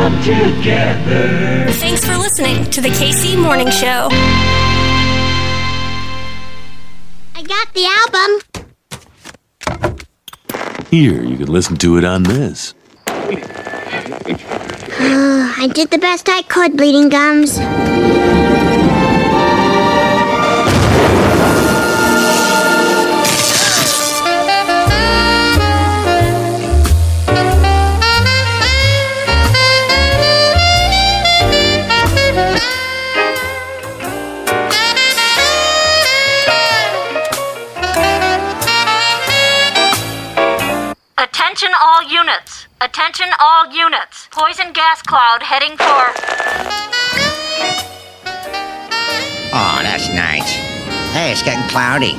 come together. Thanks for listening to the KC Morning Show. I got the album. Here, you can listen to it on this. I did the best I could, Bleeding Gums. Attention all units. Attention all units. Poison gas cloud heading for... Oh, that's nice. Hey, it's getting cloudy.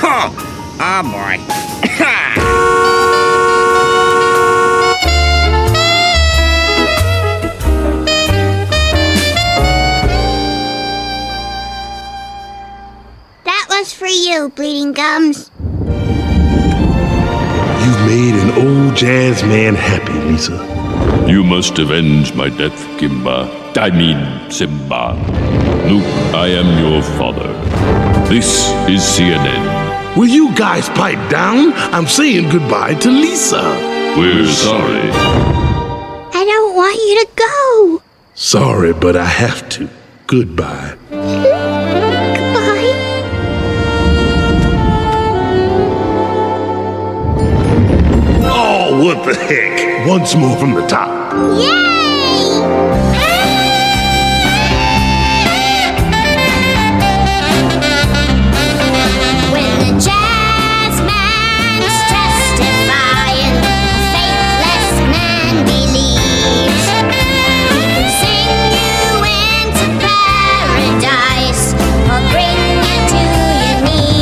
Oh, boy. That was for you, Bleeding Gums. Made an old jazz man happy, Lisa. You must avenge my death, Simba. Luke, I am your father. This is CNN. Will you guys pipe down? I'm saying goodbye to Lisa. We're sorry. I don't want you to go. Sorry, but I have to. Goodbye. What the heck? Once more from the top. Yay! When the jazz man's testifying, the faithless man believes. Sing you into paradise, or bring you to your knees.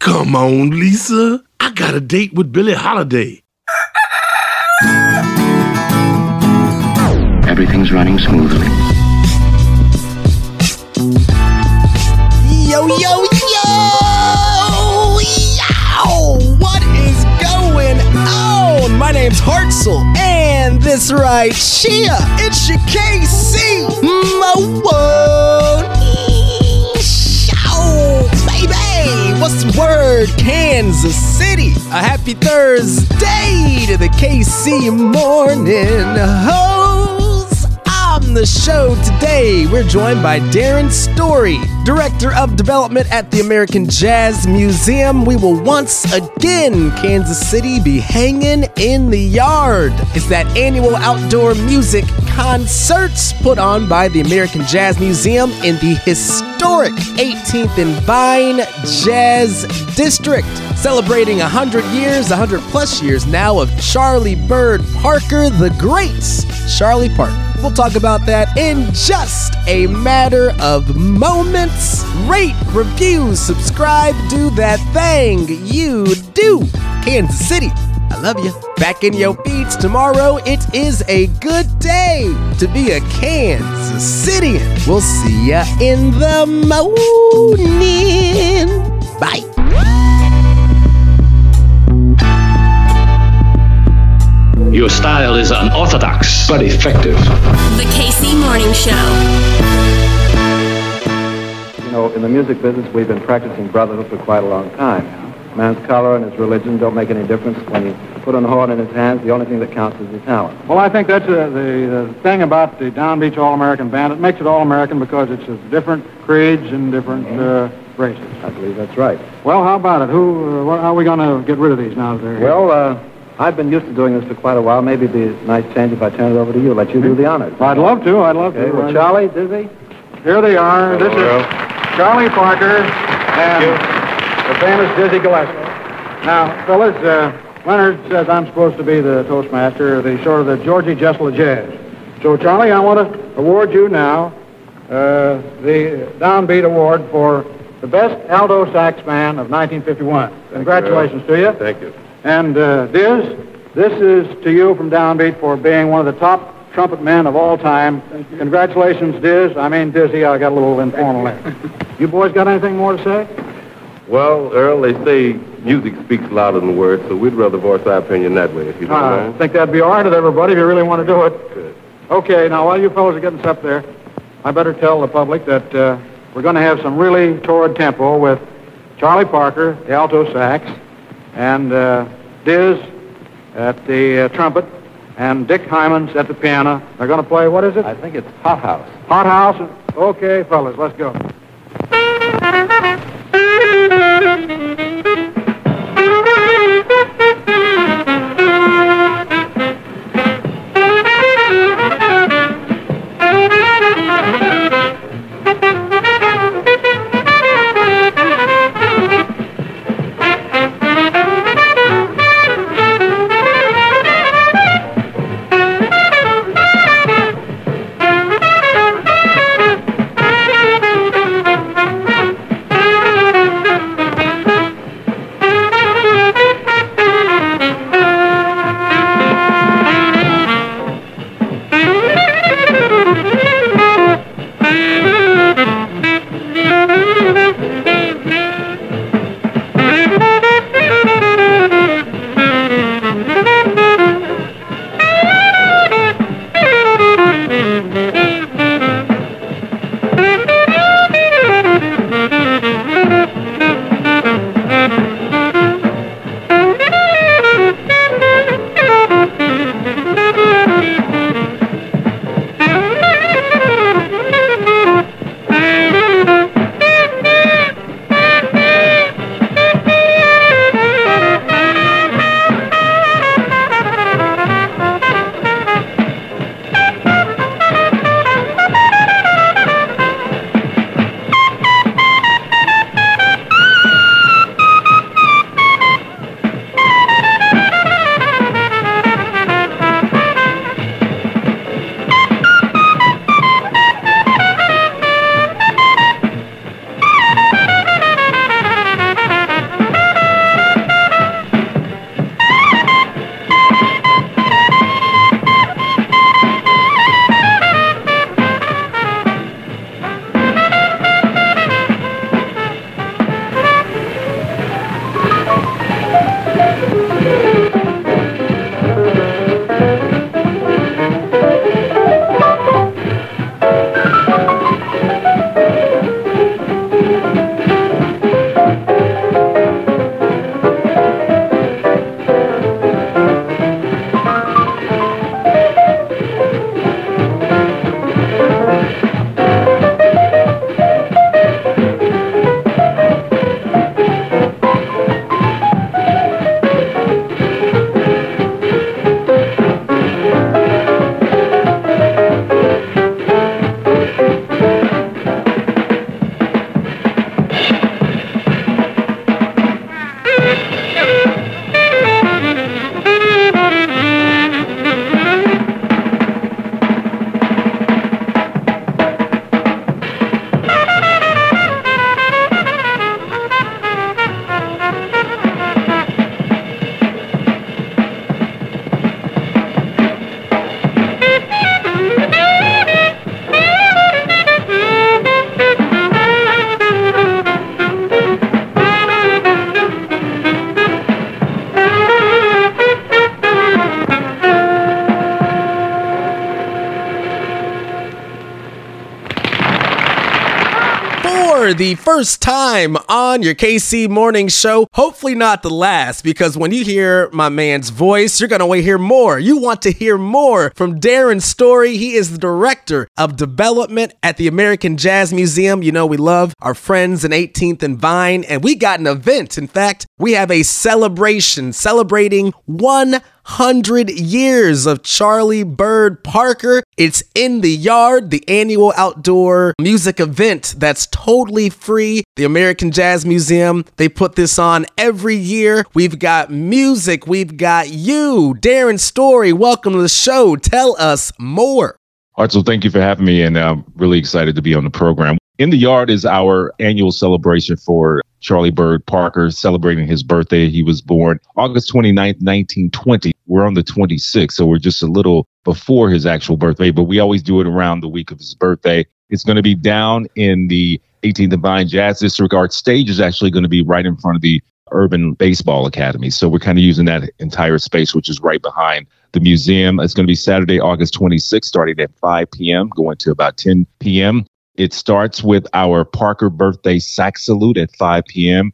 Come on, Lisa. I got a date with Billie Holiday. Everything's running smoothly. Yo, yo, yo! Yo! What is going on? My name's Hartzell, and this right here, it's your KC Show. Baby, what's the word? Kansas City. A happy Thursday to the KC Morning Hoes. On the show today, we're joined by Darron Story, Director of Development at the American Jazz Museum. We will once again, Kansas City, be hanging in the yard. It's that annual outdoor music concerts put on by the American Jazz Museum in the historic 18th and Vine Jazz District, celebrating 100 plus years now of Charlie Bird Parker, the great Charlie Parker. We'll talk about that in just a matter of moments. Rate, review, subscribe, do that thing you do. Kansas City, I love you. Back in your feeds tomorrow. It is a good day to be a Kansas Citian. We'll see ya in the morning. Bye. Your style is unorthodox, but effective. The KC Morning Show. You know, in the music business, we've been practicing brotherhood for quite a long time now. Man's color and his religion don't make any difference. When you put a horn in his hands, the only thing that counts is his talent. Well, I think that's the thing about the Downbeat All-American Band. It makes it All-American because it's different creeds and different races. I believe that's right. Well, how about it? How are we going to get rid of these now? Well, I've been used to doing this for quite a while. Maybe it'd be a nice change if I turn it over to you, let you do the honors. I'd love to. Okay, well, Charlie, Dizzy. Here they are. Hello, this is Charlie Parker and the famous Dizzy Gillespie. Now, fellas, Leonard says I'm supposed to be the Toastmaster, the sort of the Georgie Jessel of jazz. So, Charlie, I want to award you now the Downbeat Award for the best alto sax man of 1951. Congratulations to you. Thank you. And, Diz, this is to you from Downbeat for being one of the top trumpet men of all time. Congratulations, Diz. I mean, Dizzy, I got a little informal there. You boys got anything more to say? Well, Earl, they say music speaks louder than words, so we'd rather voice our opinion that way, if you don't mind. I think that'd be all right with everybody if you really want to do it. Good. Okay, now, while you fellows are getting us up there, I better tell the public that we're going to have some really torrid tempo with Charlie Parker, the alto sax, and Diz at the trumpet, and Dick Hymans at the piano. They're going to play, what is it? I think it's Hot House. Hot House? Okay, fellas, let's go. for the first time on your KC Morning Show. Hopefully not the last, because when you hear my man's voice, you're going to hear more. You want to hear more from Darron Story. He is the Director of Development at the American Jazz Museum. You know, we love our friends in 18th and Vine, and we got an event. In fact, we have a celebration celebrating 100 years of Charlie Bird Parker. It's In The Yard, the annual outdoor music event that's totally free. The American Jazz Museum, they put this on every year. We've got music. We've got you, Darron Story. Welcome to the show. Tell us more. All right, so thank you for having me, and I'm really excited to be on the program. In the Yard is our annual celebration for Charlie Bird Parker, celebrating his birthday. He was born August 29th, 1920. We're on the 26th, so we're just a little before his actual birthday, but we always do it around the week of his birthday. It's going to be down in the 18th and Vine Jazz District. Our stage is actually going to be right in front of the Urban Baseball Academy, so we're kind of using that entire space, which is right behind the museum. It's going to be Saturday, August 26th, starting at 5 p.m., going to about 10 p.m., It starts with our Parker birthday sax salute at 5 p.m.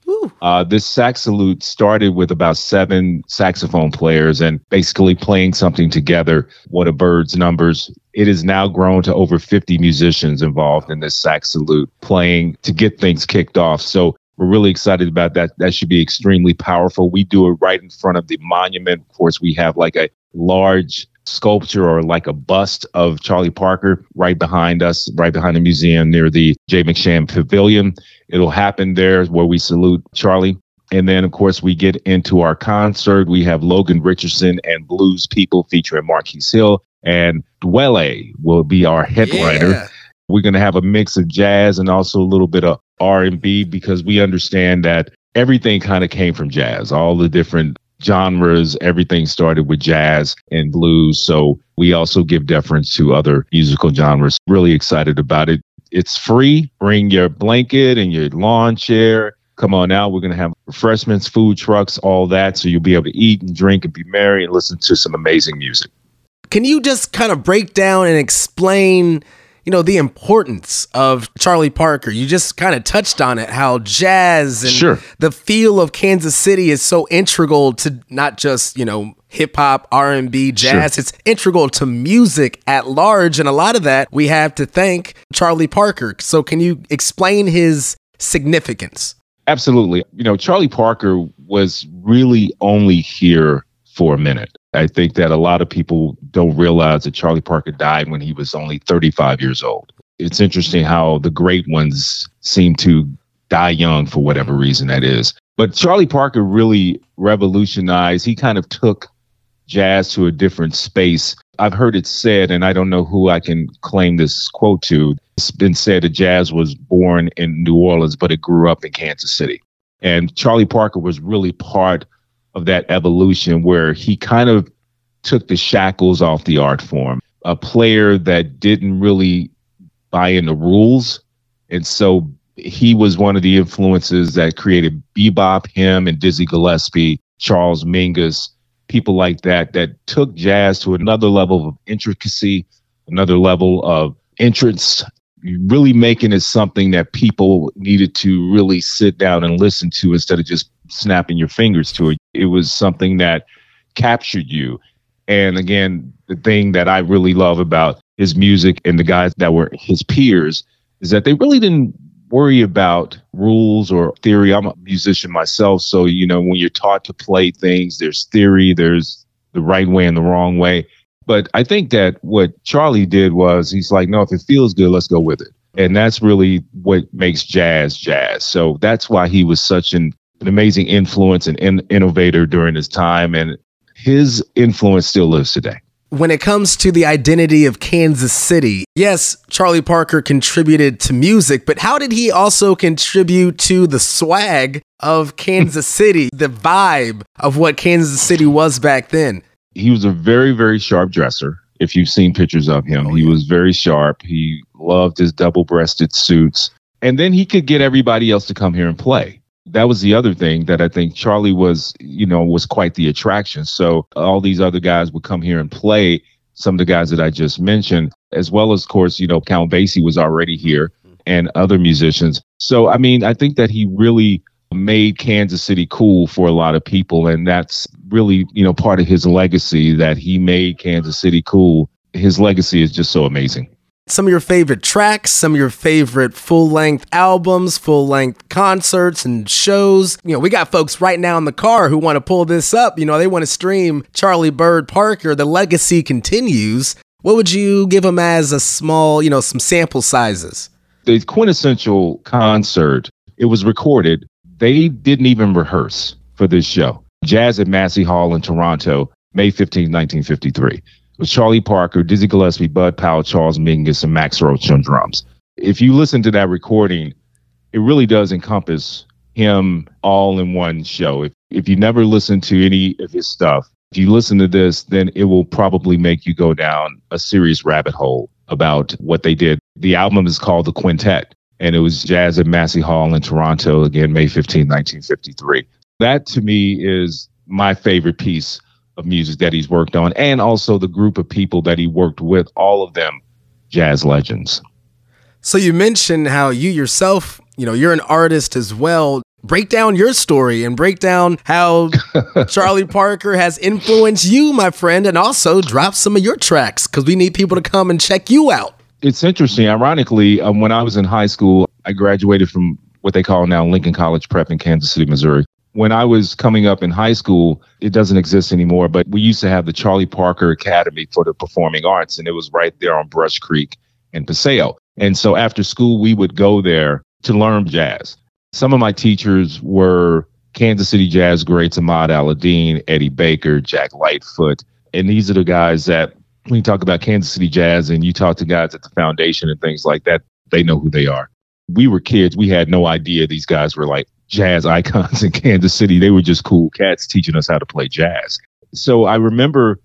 This sax salute started with about 7 saxophone players and basically playing something together, one of Bird's numbers. It has now grown to over 50 musicians involved in this sax salute playing to get things kicked off. So we're really excited about that. That should be extremely powerful. We do it right in front of the monument. Of course, we have like a large sculpture or like a bust of Charlie Parker right behind us, right behind the museum near the Jay McSham Pavilion. It'll happen there where we salute Charlie. And then, of course, we get into our concert. We have Logan Richardson and Blues People featuring Marquise Hill, and Dwele will be our headliner. Yeah. We're going to have a mix of jazz and also a little bit of R&B, because we understand that everything kind of came from jazz, all the different genres, everything started with jazz and blues. So we also give deference to other musical genres. Really excited about it. It's free. Bring your blanket and your lawn chair. Come on out. We're going to have refreshments, food trucks, all that. So you'll be able to eat and drink and be merry and listen to some amazing music. Can you just kind of break down and explain, you know, the importance of Charlie Parker? You just kind of touched on it, how jazz and the feel of Kansas City is so integral to not just, you know, hip hop, R&B, jazz. It's integral to music at large. And a lot of that we have to thank Charlie Parker. So can you explain his significance? Absolutely. You know, Charlie Parker was really only here for a minute. I think that a lot of people don't realize that Charlie Parker died when he was only 35 years old. It's interesting how the great ones seem to die young for whatever reason that is. But Charlie Parker really revolutionized. He kind of took jazz to a different space. I've heard it said, and I don't know who I can claim this quote to, it's been said that jazz was born in New Orleans, but it grew up in Kansas City. And Charlie Parker was really part of that evolution where he kind of took the shackles off the art form, a player that didn't really buy in the rules. And so he was one of the influences that created bebop, him and Dizzy Gillespie, Charles Mingus, people like that, that took jazz to another level of intricacy, another level of entrance, really making it something that people needed to really sit down and listen to instead of just snapping your fingers to it. It was something that captured you. And again, the thing that I really love about his music and the guys that were his peers is that they really didn't worry about rules or theory. I'm a musician myself. So, you know, when you're taught to play things, there's theory, there's the right way and the wrong way. But I think that what Charlie did was he's like, no, if it feels good, let's go with it. And that's really what makes jazz jazz. So that's why he was such an amazing influence and innovator during his time, and his influence still lives today. When it comes to the identity of Kansas City, yes, Charlie Parker contributed to music, but how did he also contribute to the swag of Kansas City, the vibe of what Kansas City was back then? He was a very, very sharp dresser. If you've seen pictures of him, he was very sharp. He loved his double-breasted suits. And then he could get everybody else to come here and play. That was the other thing that I think Charlie was, you know, was quite the attraction. So all these other guys would come here and play, some of the guys that I just mentioned, as well as, of course, you know, Count Basie was already here. and other musicians. So, I mean, I think that he really made Kansas City cool for a lot of people. And that's really, you know, part of his legacy, that he made Kansas City cool. His legacy is just so amazing. Some of your favorite tracks, some of your favorite full-length albums, full-length concerts and shows. You know, we got folks right now in the car who want to pull this up. You know, they want to stream Charlie Bird Parker. The legacy continues. What would you give them as a small, you know, some sample sizes? The quintessential concert, it was recorded. They didn't even rehearse for this show. Jazz at Massey Hall in Toronto, May 15, 1953. With Charlie Parker, Dizzy Gillespie, Bud Powell, Charles Mingus, and Max Roach on drums. If you listen to that recording, it really does encompass him all in one show. If you never listen to any of his stuff, if you listen to this, then it will probably make you go down a serious rabbit hole about what they did. The album is called The Quintet, and it was Jazz at Massey Hall in Toronto, again, May 15, 1953. That, to me, is my favorite piece of music that he's worked on, and also the group of people that he worked with, all of them jazz legends. So you mentioned how you yourself, you know, you're an artist as well. Break down your story and break down how Charlie Parker has influenced you, my friend, and also drop some of your tracks, because we need people to come and check you out. It's interesting. Ironically, when I was in high school, I graduated from what they call now Lincoln College Prep in Kansas City, Missouri. When I was coming up in high school, it doesn't exist anymore, but we used to have the Charlie Parker Academy for the Performing Arts, and it was right there on Brush Creek and Paseo. And so after school, we would go there to learn jazz. Some of my teachers were Kansas City jazz greats, Ahmad Alaadeen, Eddie Baker, Jack Lightfoot. And these are the guys that, when you talk about Kansas City jazz and you talk to guys at the foundation and things like that, they know who they are. We were kids. We had no idea these guys were like jazz icons in Kansas City. They were just cool cats teaching us how to play jazz. So I remember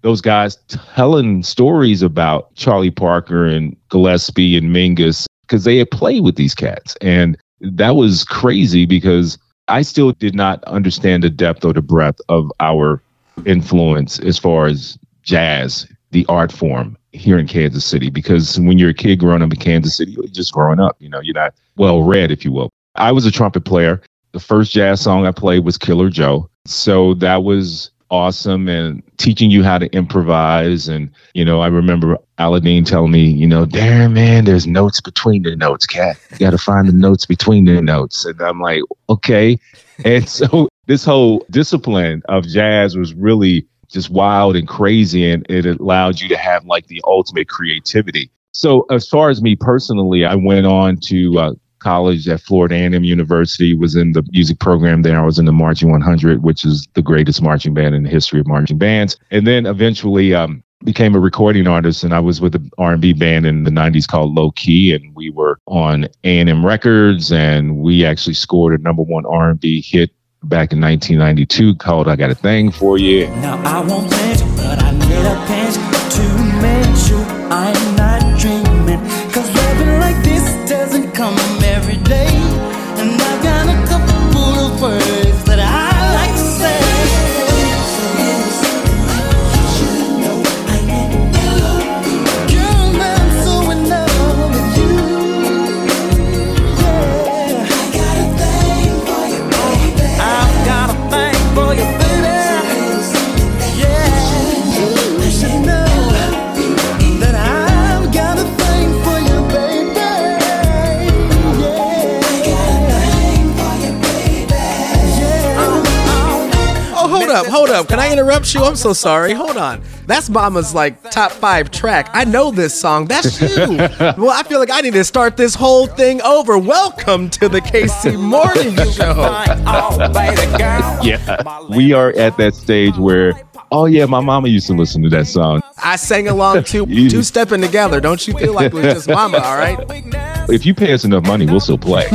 those guys telling stories about Charlie Parker and Gillespie and Mingus, because they had played with these cats. And that was crazy, because I still did not understand the depth or the breadth of our influence as far as jazz, the art form, here in Kansas City. Because when you're a kid growing up in Kansas City, you're just growing up, you know, you're not well read, if you will. I was a trumpet player. The first jazz song I played was Killer Joe. So that was awesome, and teaching you how to improvise. And, you know, I remember Alaadeen telling me, you know, "Darron, man, there's notes between the notes, cat. You got to find the notes between the notes." And I'm like, okay. And so this whole discipline of jazz was really just wild and crazy, and it allowed you to have like the ultimate creativity. So as far as me personally, I went on to college at Florida A&M University, was in the music program there. I was in the Marching 100, which is the greatest marching band in the history of marching bands. And then eventually became a recording artist, and I was with an R&B band in the 90s called Low Key, and we were on A&M Records, and we actually scored a #1 R&B hit back in 1992 called "I Got a Thing for You." Now I won't dance, but I need a dance to make sure I'm not dreaming, cause living like this doesn't come every day. And I got a couple of words that I like to say. Girl, I'm so in love with you. Yeah. I got a thing for you, baby. I've got a thing for you, baby. Yeah. You should know that I've got a thing for you, baby. Yeah. I got a thing for you, baby. Yeah. Oh, hold up. Can I interrupt you? I'm so sorry. Hold on. That's Mama's like top 5 track. I know this song. That's you. Well, I feel like I need to start this whole thing over. Welcome to the KC Morning Show. Yeah, we are at that stage where, oh yeah, my mama used to listen to that song. I sang along to two-stepping together. Don't you feel like it was just Mama, all right? If you pay us enough money, we'll still play.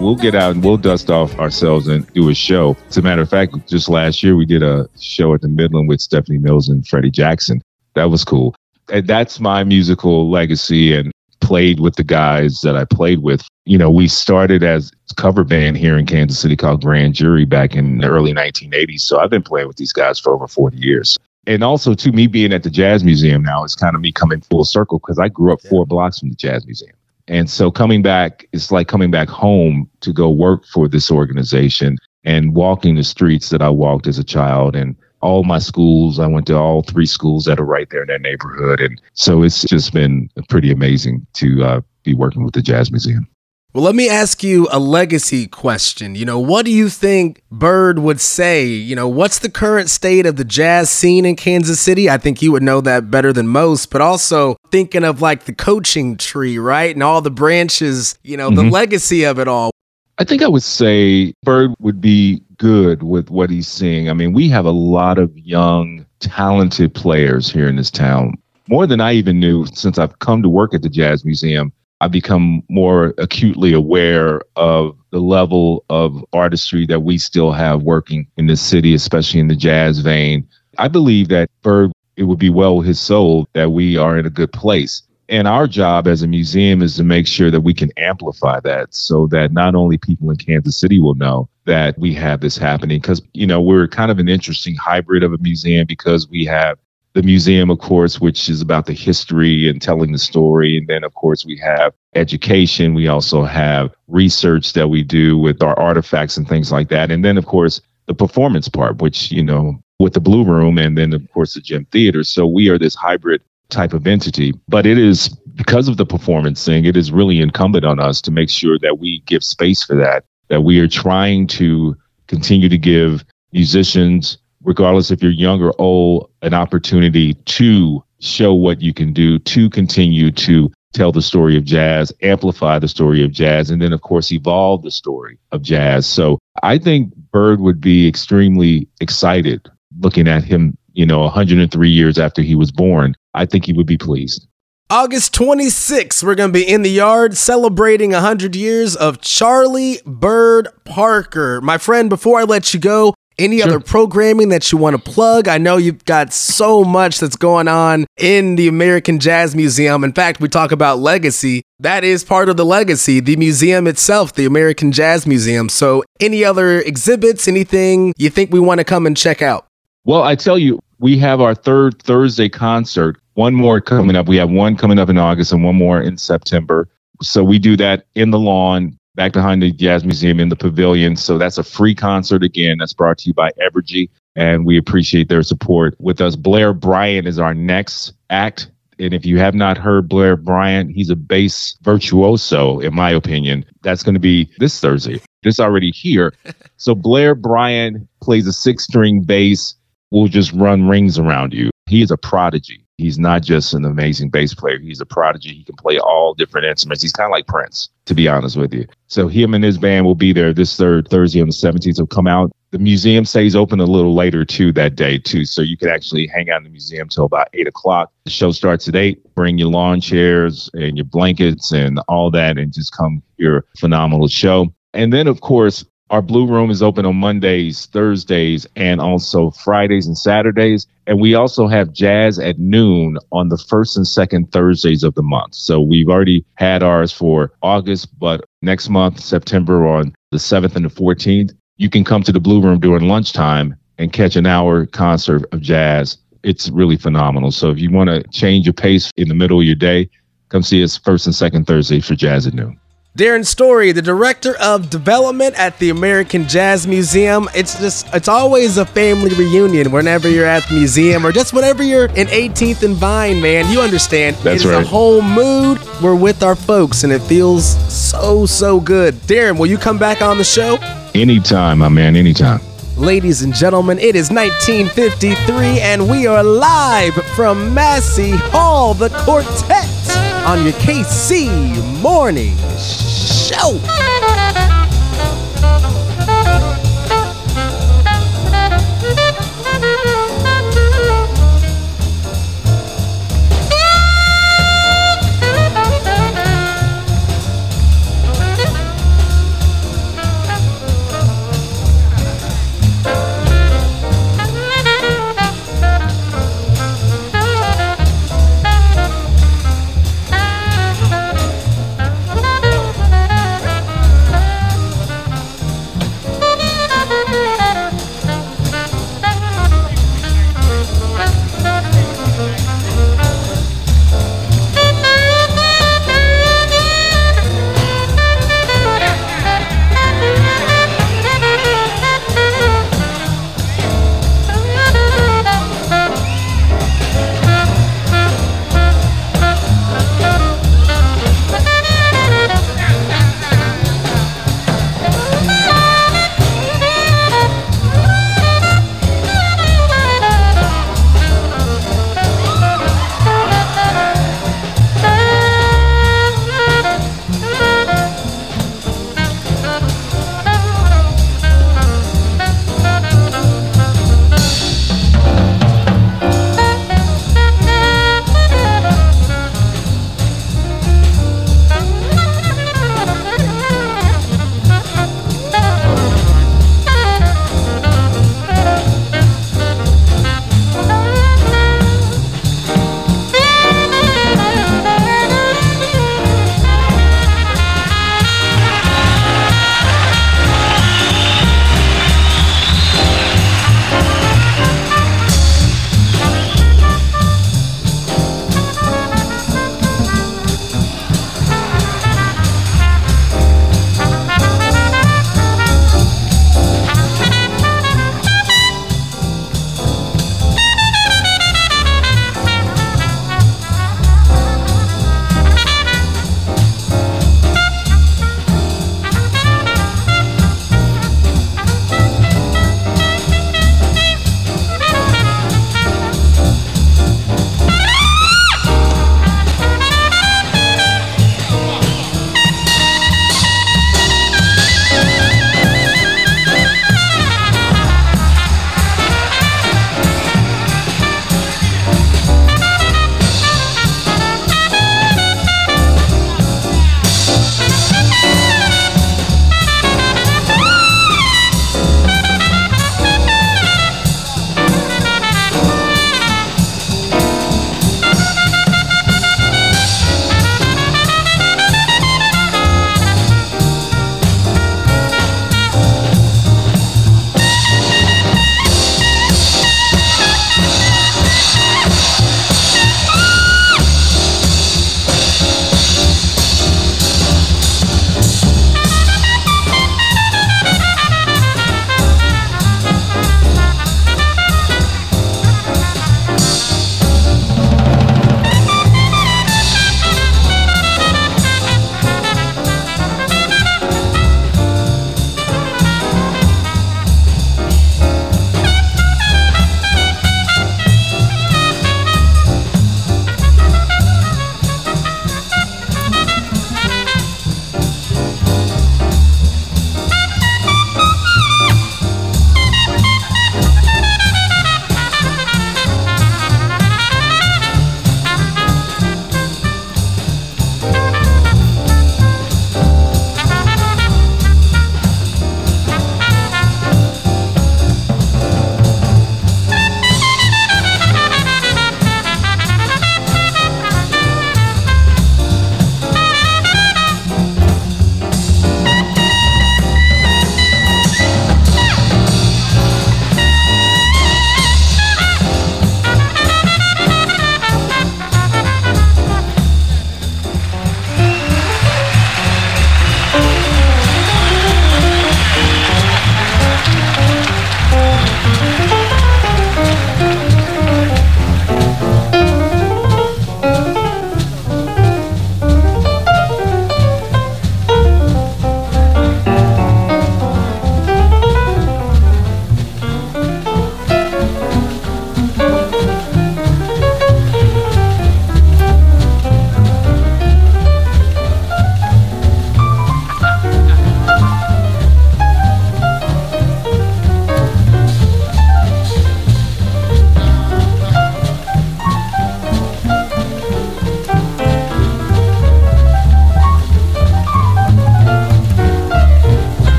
We'll get out and we'll dust off ourselves and do a show. As a matter of fact, just last year, we did a show at the Midland with Stephanie Mills and Freddie Jackson. That was cool. And that's my musical legacy, and played with the guys that I played with. You know, we started as a cover band here in Kansas City called Grand Jury back in the early 1980s. So I've been playing with these guys for over 40 years. And also, too, me being at the Jazz Museum now is kind of me coming full circle, because I grew up 4 blocks from the Jazz Museum. And so coming back, it's like coming back home to go work for this organization and walking the streets that I walked as a child and all my schools. I went to all three schools that are right there in that neighborhood. And so it's just been pretty amazing to be working with the Jazz Museum. Well, let me ask you a legacy question. You know, what do you think Bird would say? You know, what's the current state of the jazz scene in Kansas City? I think you would know that better than most, but also thinking of like the coaching tree, right? And all the branches, you know, the legacy of it all. I think I would say Bird would be good with what he's seeing. I mean, we have a lot of young, talented players here in this town, more than I even knew since I've come to work at the Jazz Museum. I've become more acutely aware of the level of artistry that we still have working in this city, especially in the jazz vein. I believe that Bird, it would be well with his soul that we are in a good place. And our job as a museum is to make sure that we can amplify that so that not only people in Kansas City will know that we have this happening, because, you know, we're kind of an interesting hybrid of a museum because we have the museum, of course, which is about the history and telling the story. And then, of course, we have education. We also have research that we do with our artifacts and things like that. And then, of course, the performance part, which, you know, with the Blue Room and then, of course, the Gym Theater. So we are this hybrid type of entity. But it is, because of the performance thing, it is really incumbent on us to make sure that we give space for that, that we are trying to continue to give musicians, regardless if you're young or old, an opportunity to show what you can do, to continue to tell the story of jazz, amplify the story of jazz, and then, of course, evolve the story of jazz. So I think Bird would be extremely excited looking at him, you know, 103 years after he was born. I think he would be pleased. August 26th, we're going to be in the yard celebrating 100 years of Charlie Bird Parker. My friend, before I let you go, any other programming that you want to plug? I know you've got so much that's going on in the American Jazz Museum. In fact, we talk about legacy. That is part of the legacy, the museum itself, the American Jazz Museum. So any other exhibits, anything you think we want to come and check out? Well, I tell you, we have our third Thursday concert. One more coming up. We have one coming up in August and one more in September. So we do that in the lawn, back behind the Jazz Museum in the pavilion. So that's a free concert again. That's brought to you by Evergy, and we appreciate their support with us. Blair Bryant is our next act. And if you have not heard Blair Bryant, he's a bass virtuoso, in my opinion. That's going to be this Thursday. It's already here. So Blair Bryant plays a 6-string bass. We'll just run rings around you. He is a prodigy. He's not just an amazing bass player. He's a prodigy. He can play all different instruments. He's kind of like Prince, to be honest with you. So him and his band will be there this third Thursday on the 17th. So come out. The museum stays open a little later, too, that day, too. So you can actually hang out in the museum till about 8 o'clock. The show starts at 8. Bring your lawn chairs and your blankets and all that and just come hear a phenomenal show. And then, of course, our Blue Room is open on Mondays, Thursdays, and also Fridays and Saturdays. And we also have jazz at noon on the first and second Thursdays of the month. So we've already had ours for August, but next month, September, on the 7th and the 14th, you can come to the Blue Room during lunchtime and catch an hour concert of jazz. It's really phenomenal. So if you want to change your pace in the middle of your day, come see us first and second Thursday for jazz at noon. Darron Story, the Director of Development at the American Jazz Museum. It's always a family reunion whenever you're at the museum or just whenever you're in 18th and Vine, man. You understand. That's right. It's a whole mood. We're with our folks, and it feels so, so good. Darron, will you come back on the show? Anytime, my man, anytime. Ladies and gentlemen, it is 1953, and we are live from Massey Hall, the Quartet, on your KC Morning Show.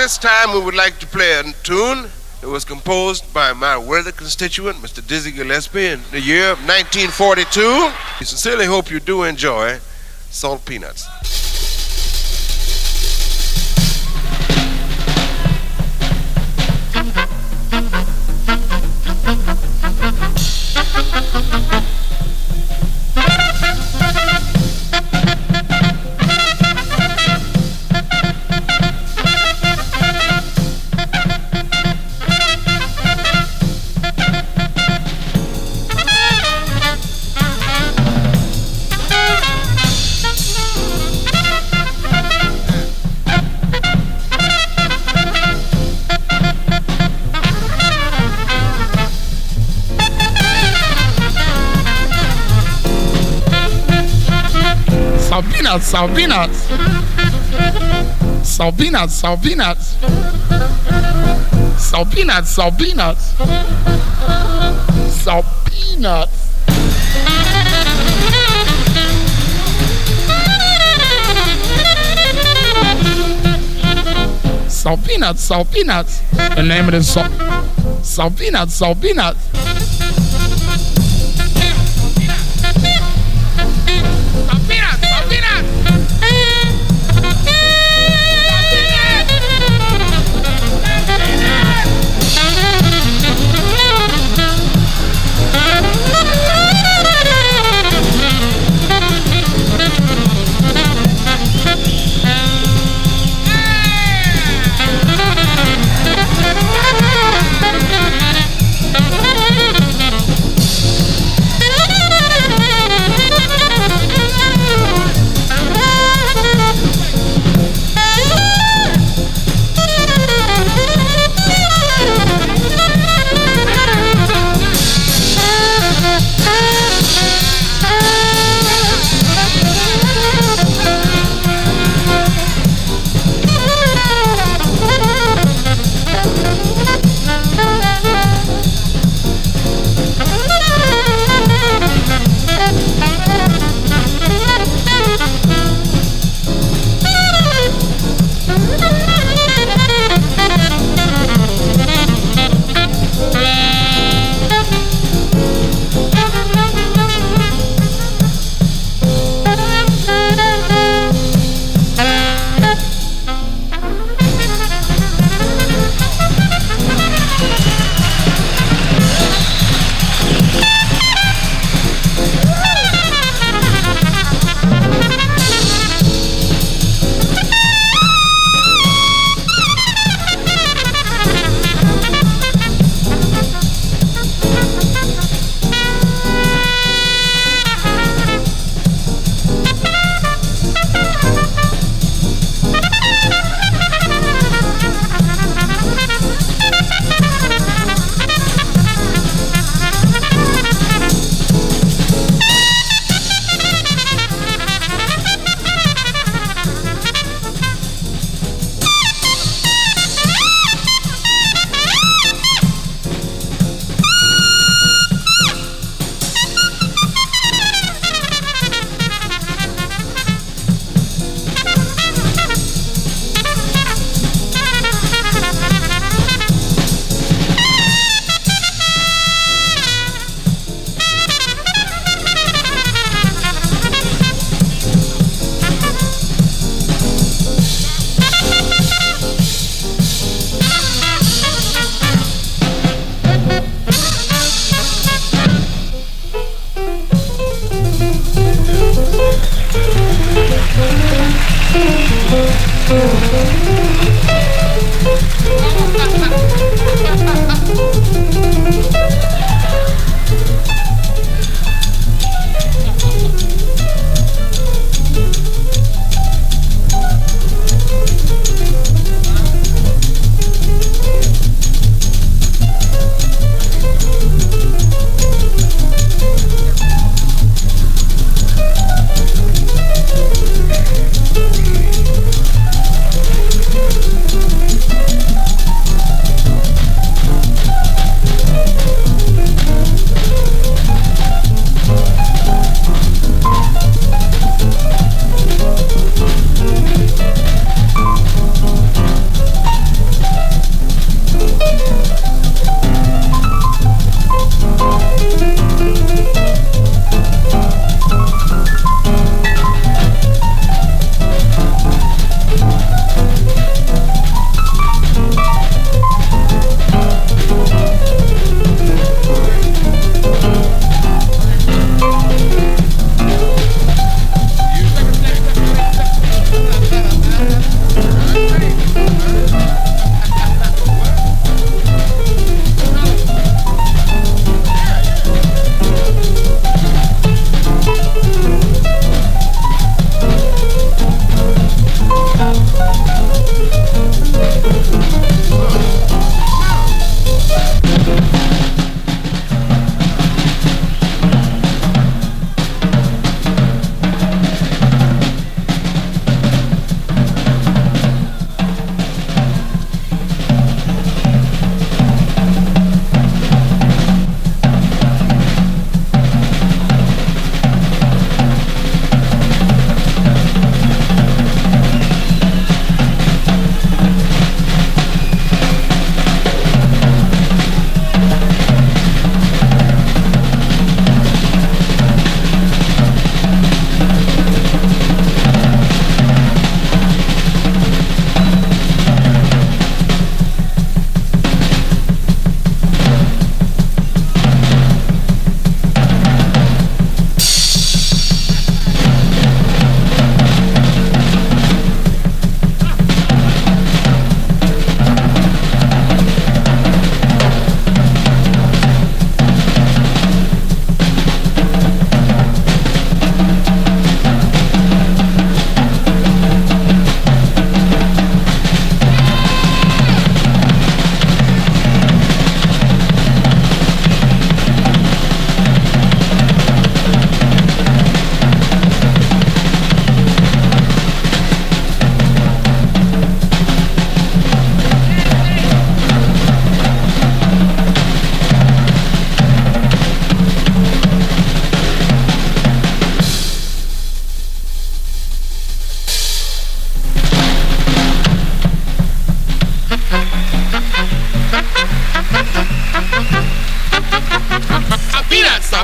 this time, we would like to play a tune that was composed by my worthy constituent, Mr. Dizzy Gillespie, in the year of 1942. We sincerely hope you do enjoy Salt Peanuts. Salt peanuts, salt peanuts, salt peanuts, salt peanuts, salt peanuts, salt peanuts. Salt peanuts, salt peanuts. The name of this song, salt peanuts, salt peanuts.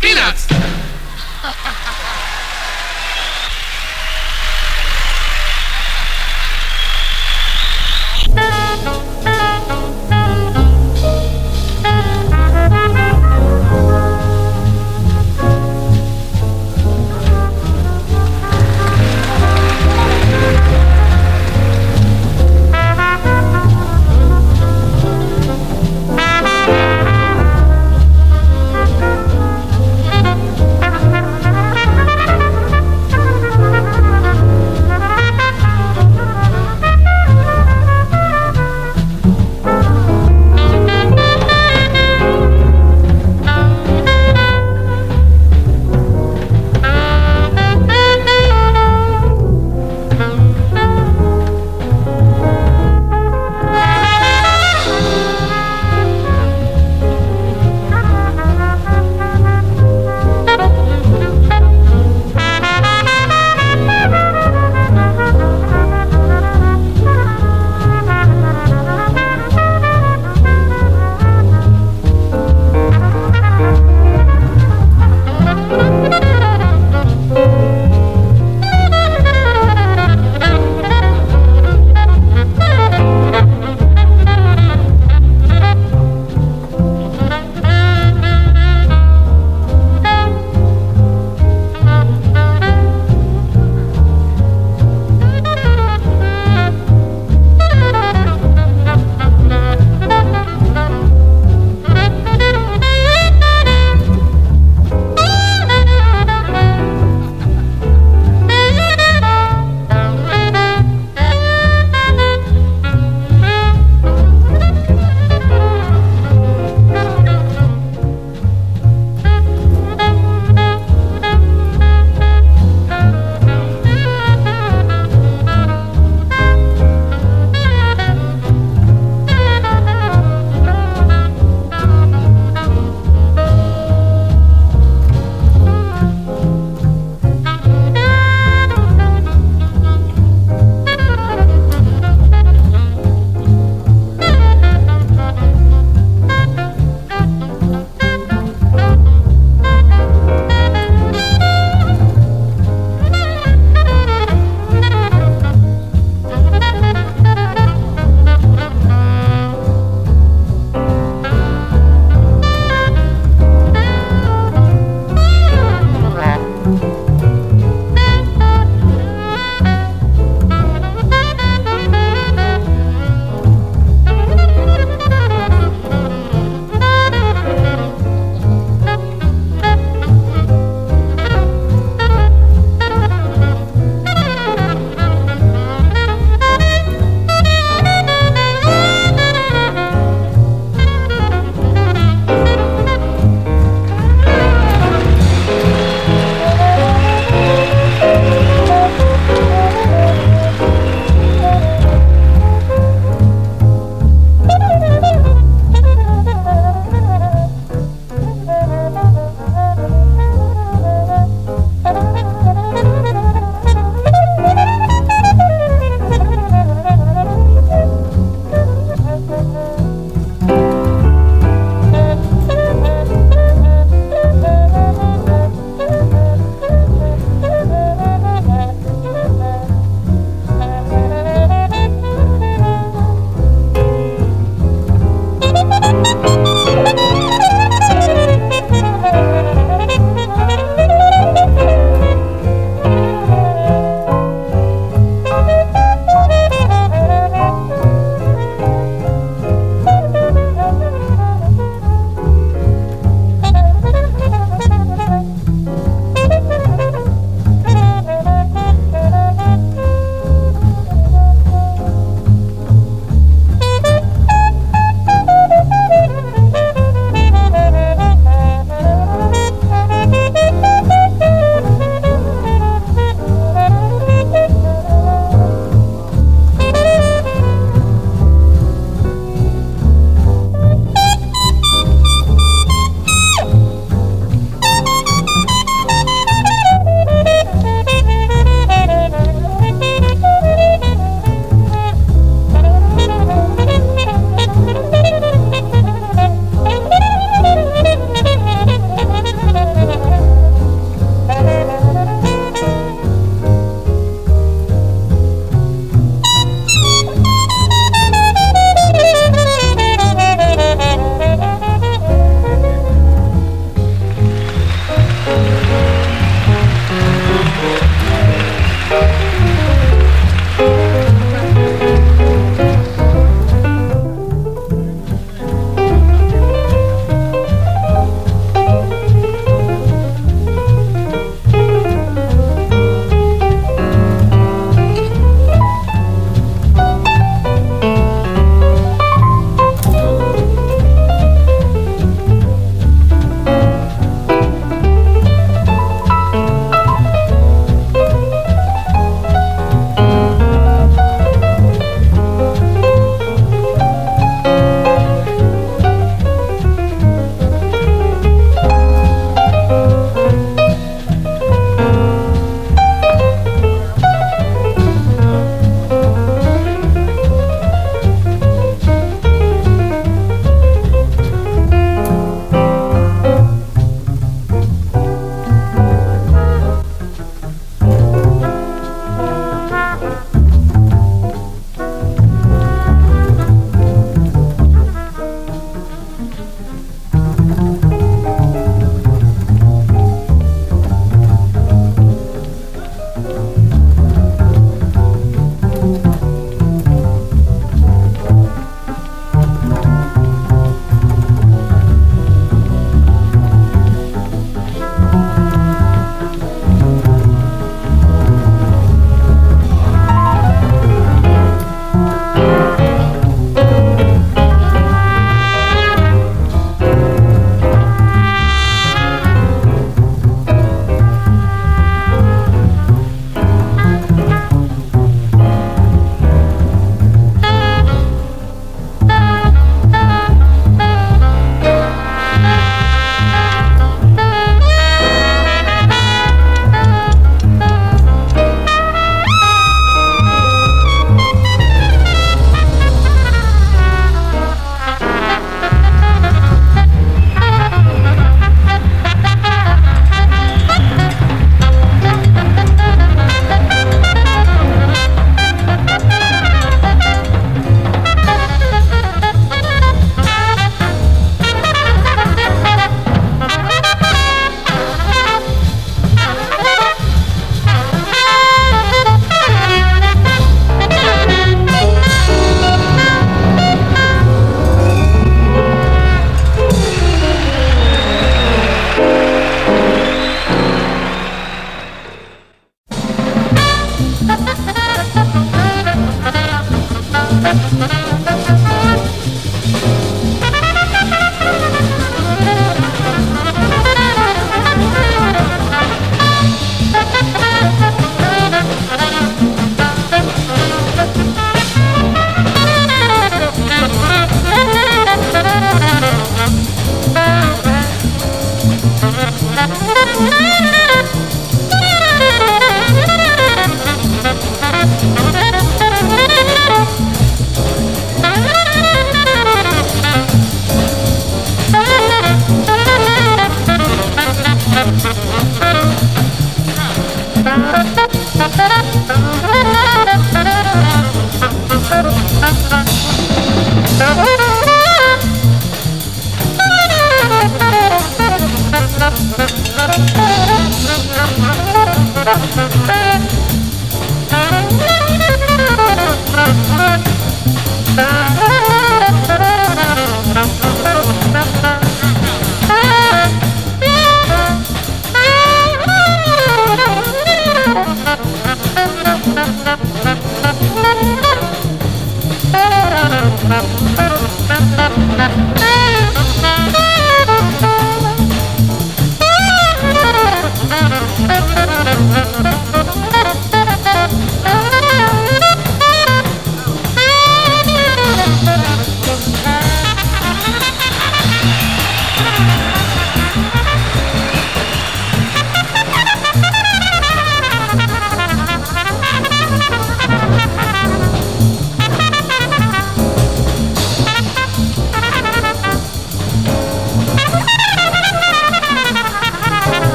Peanuts!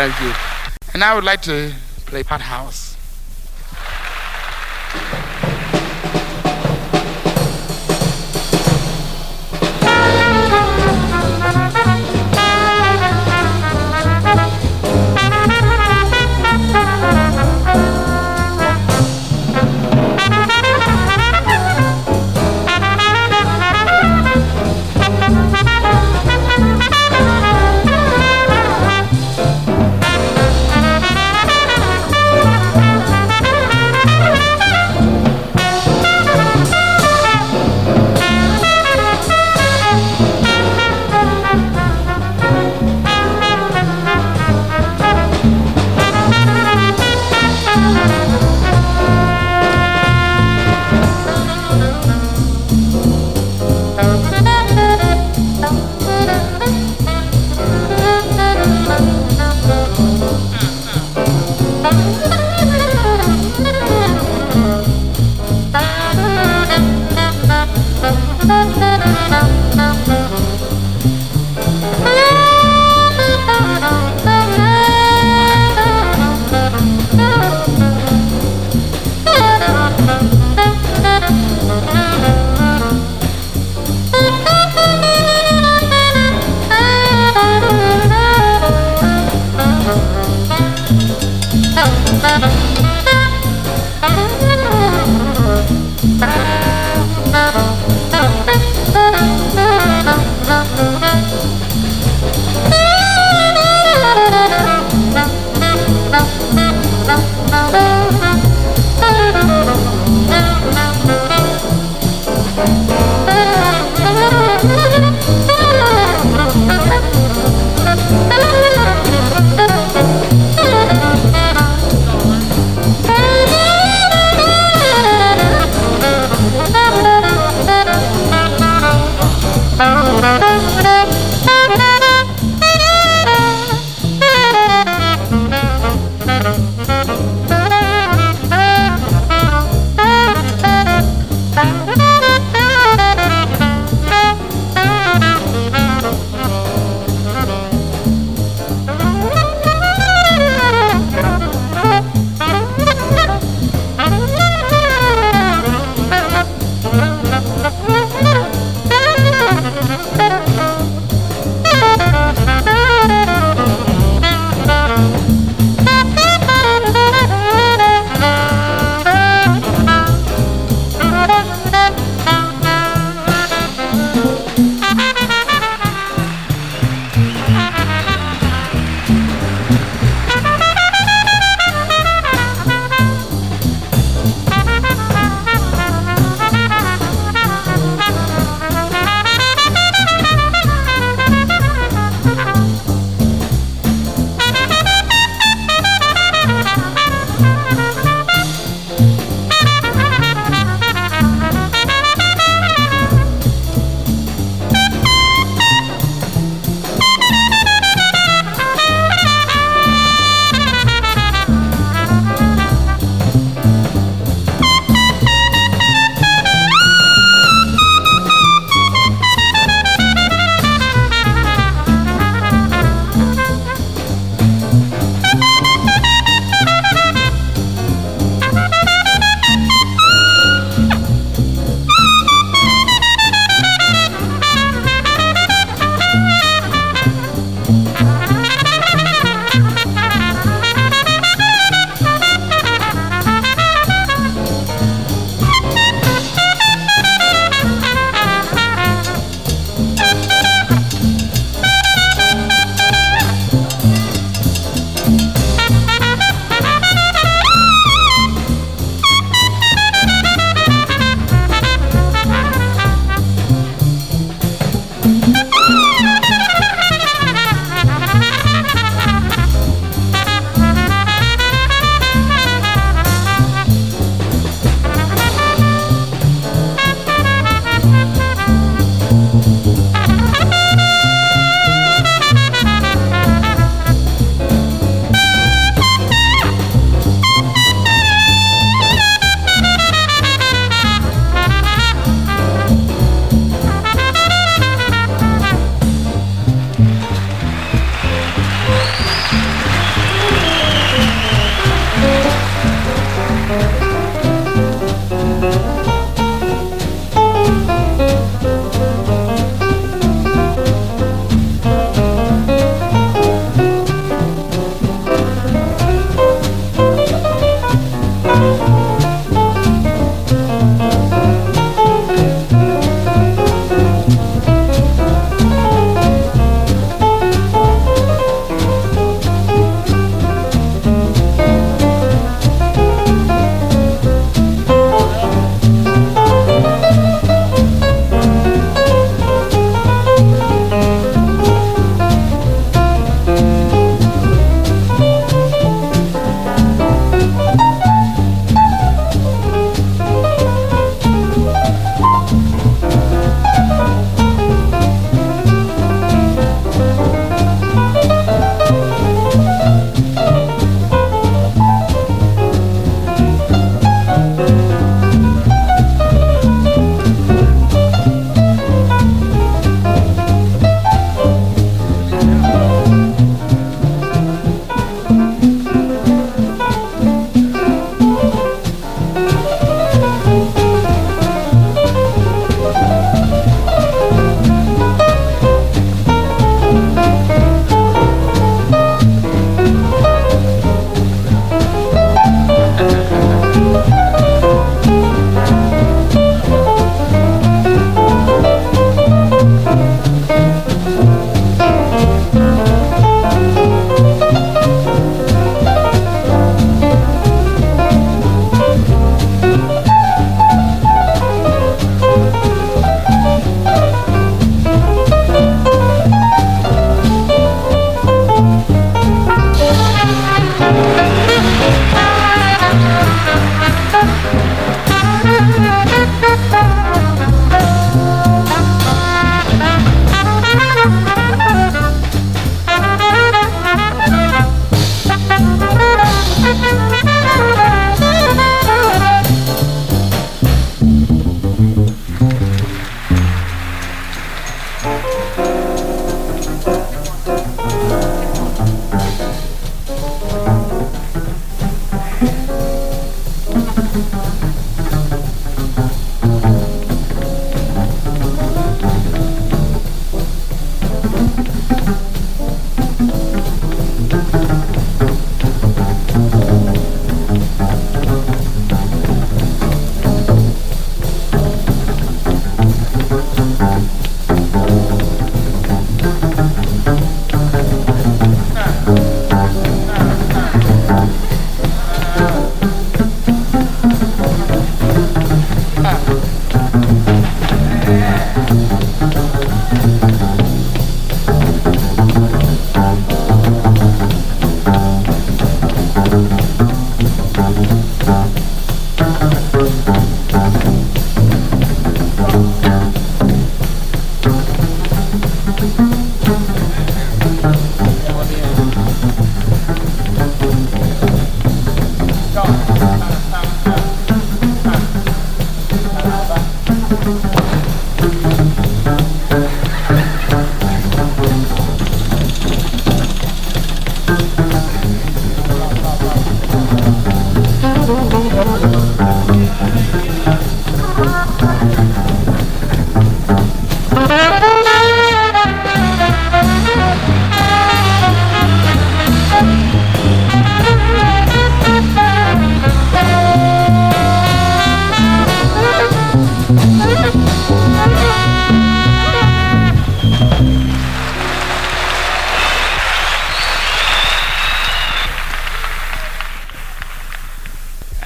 Thank you. And I would like to play Hot House.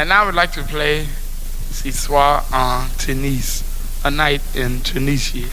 And I would like to play Ce Soir en Tunis, A Night in Tunisia.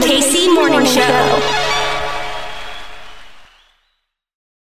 the KC Morning Show.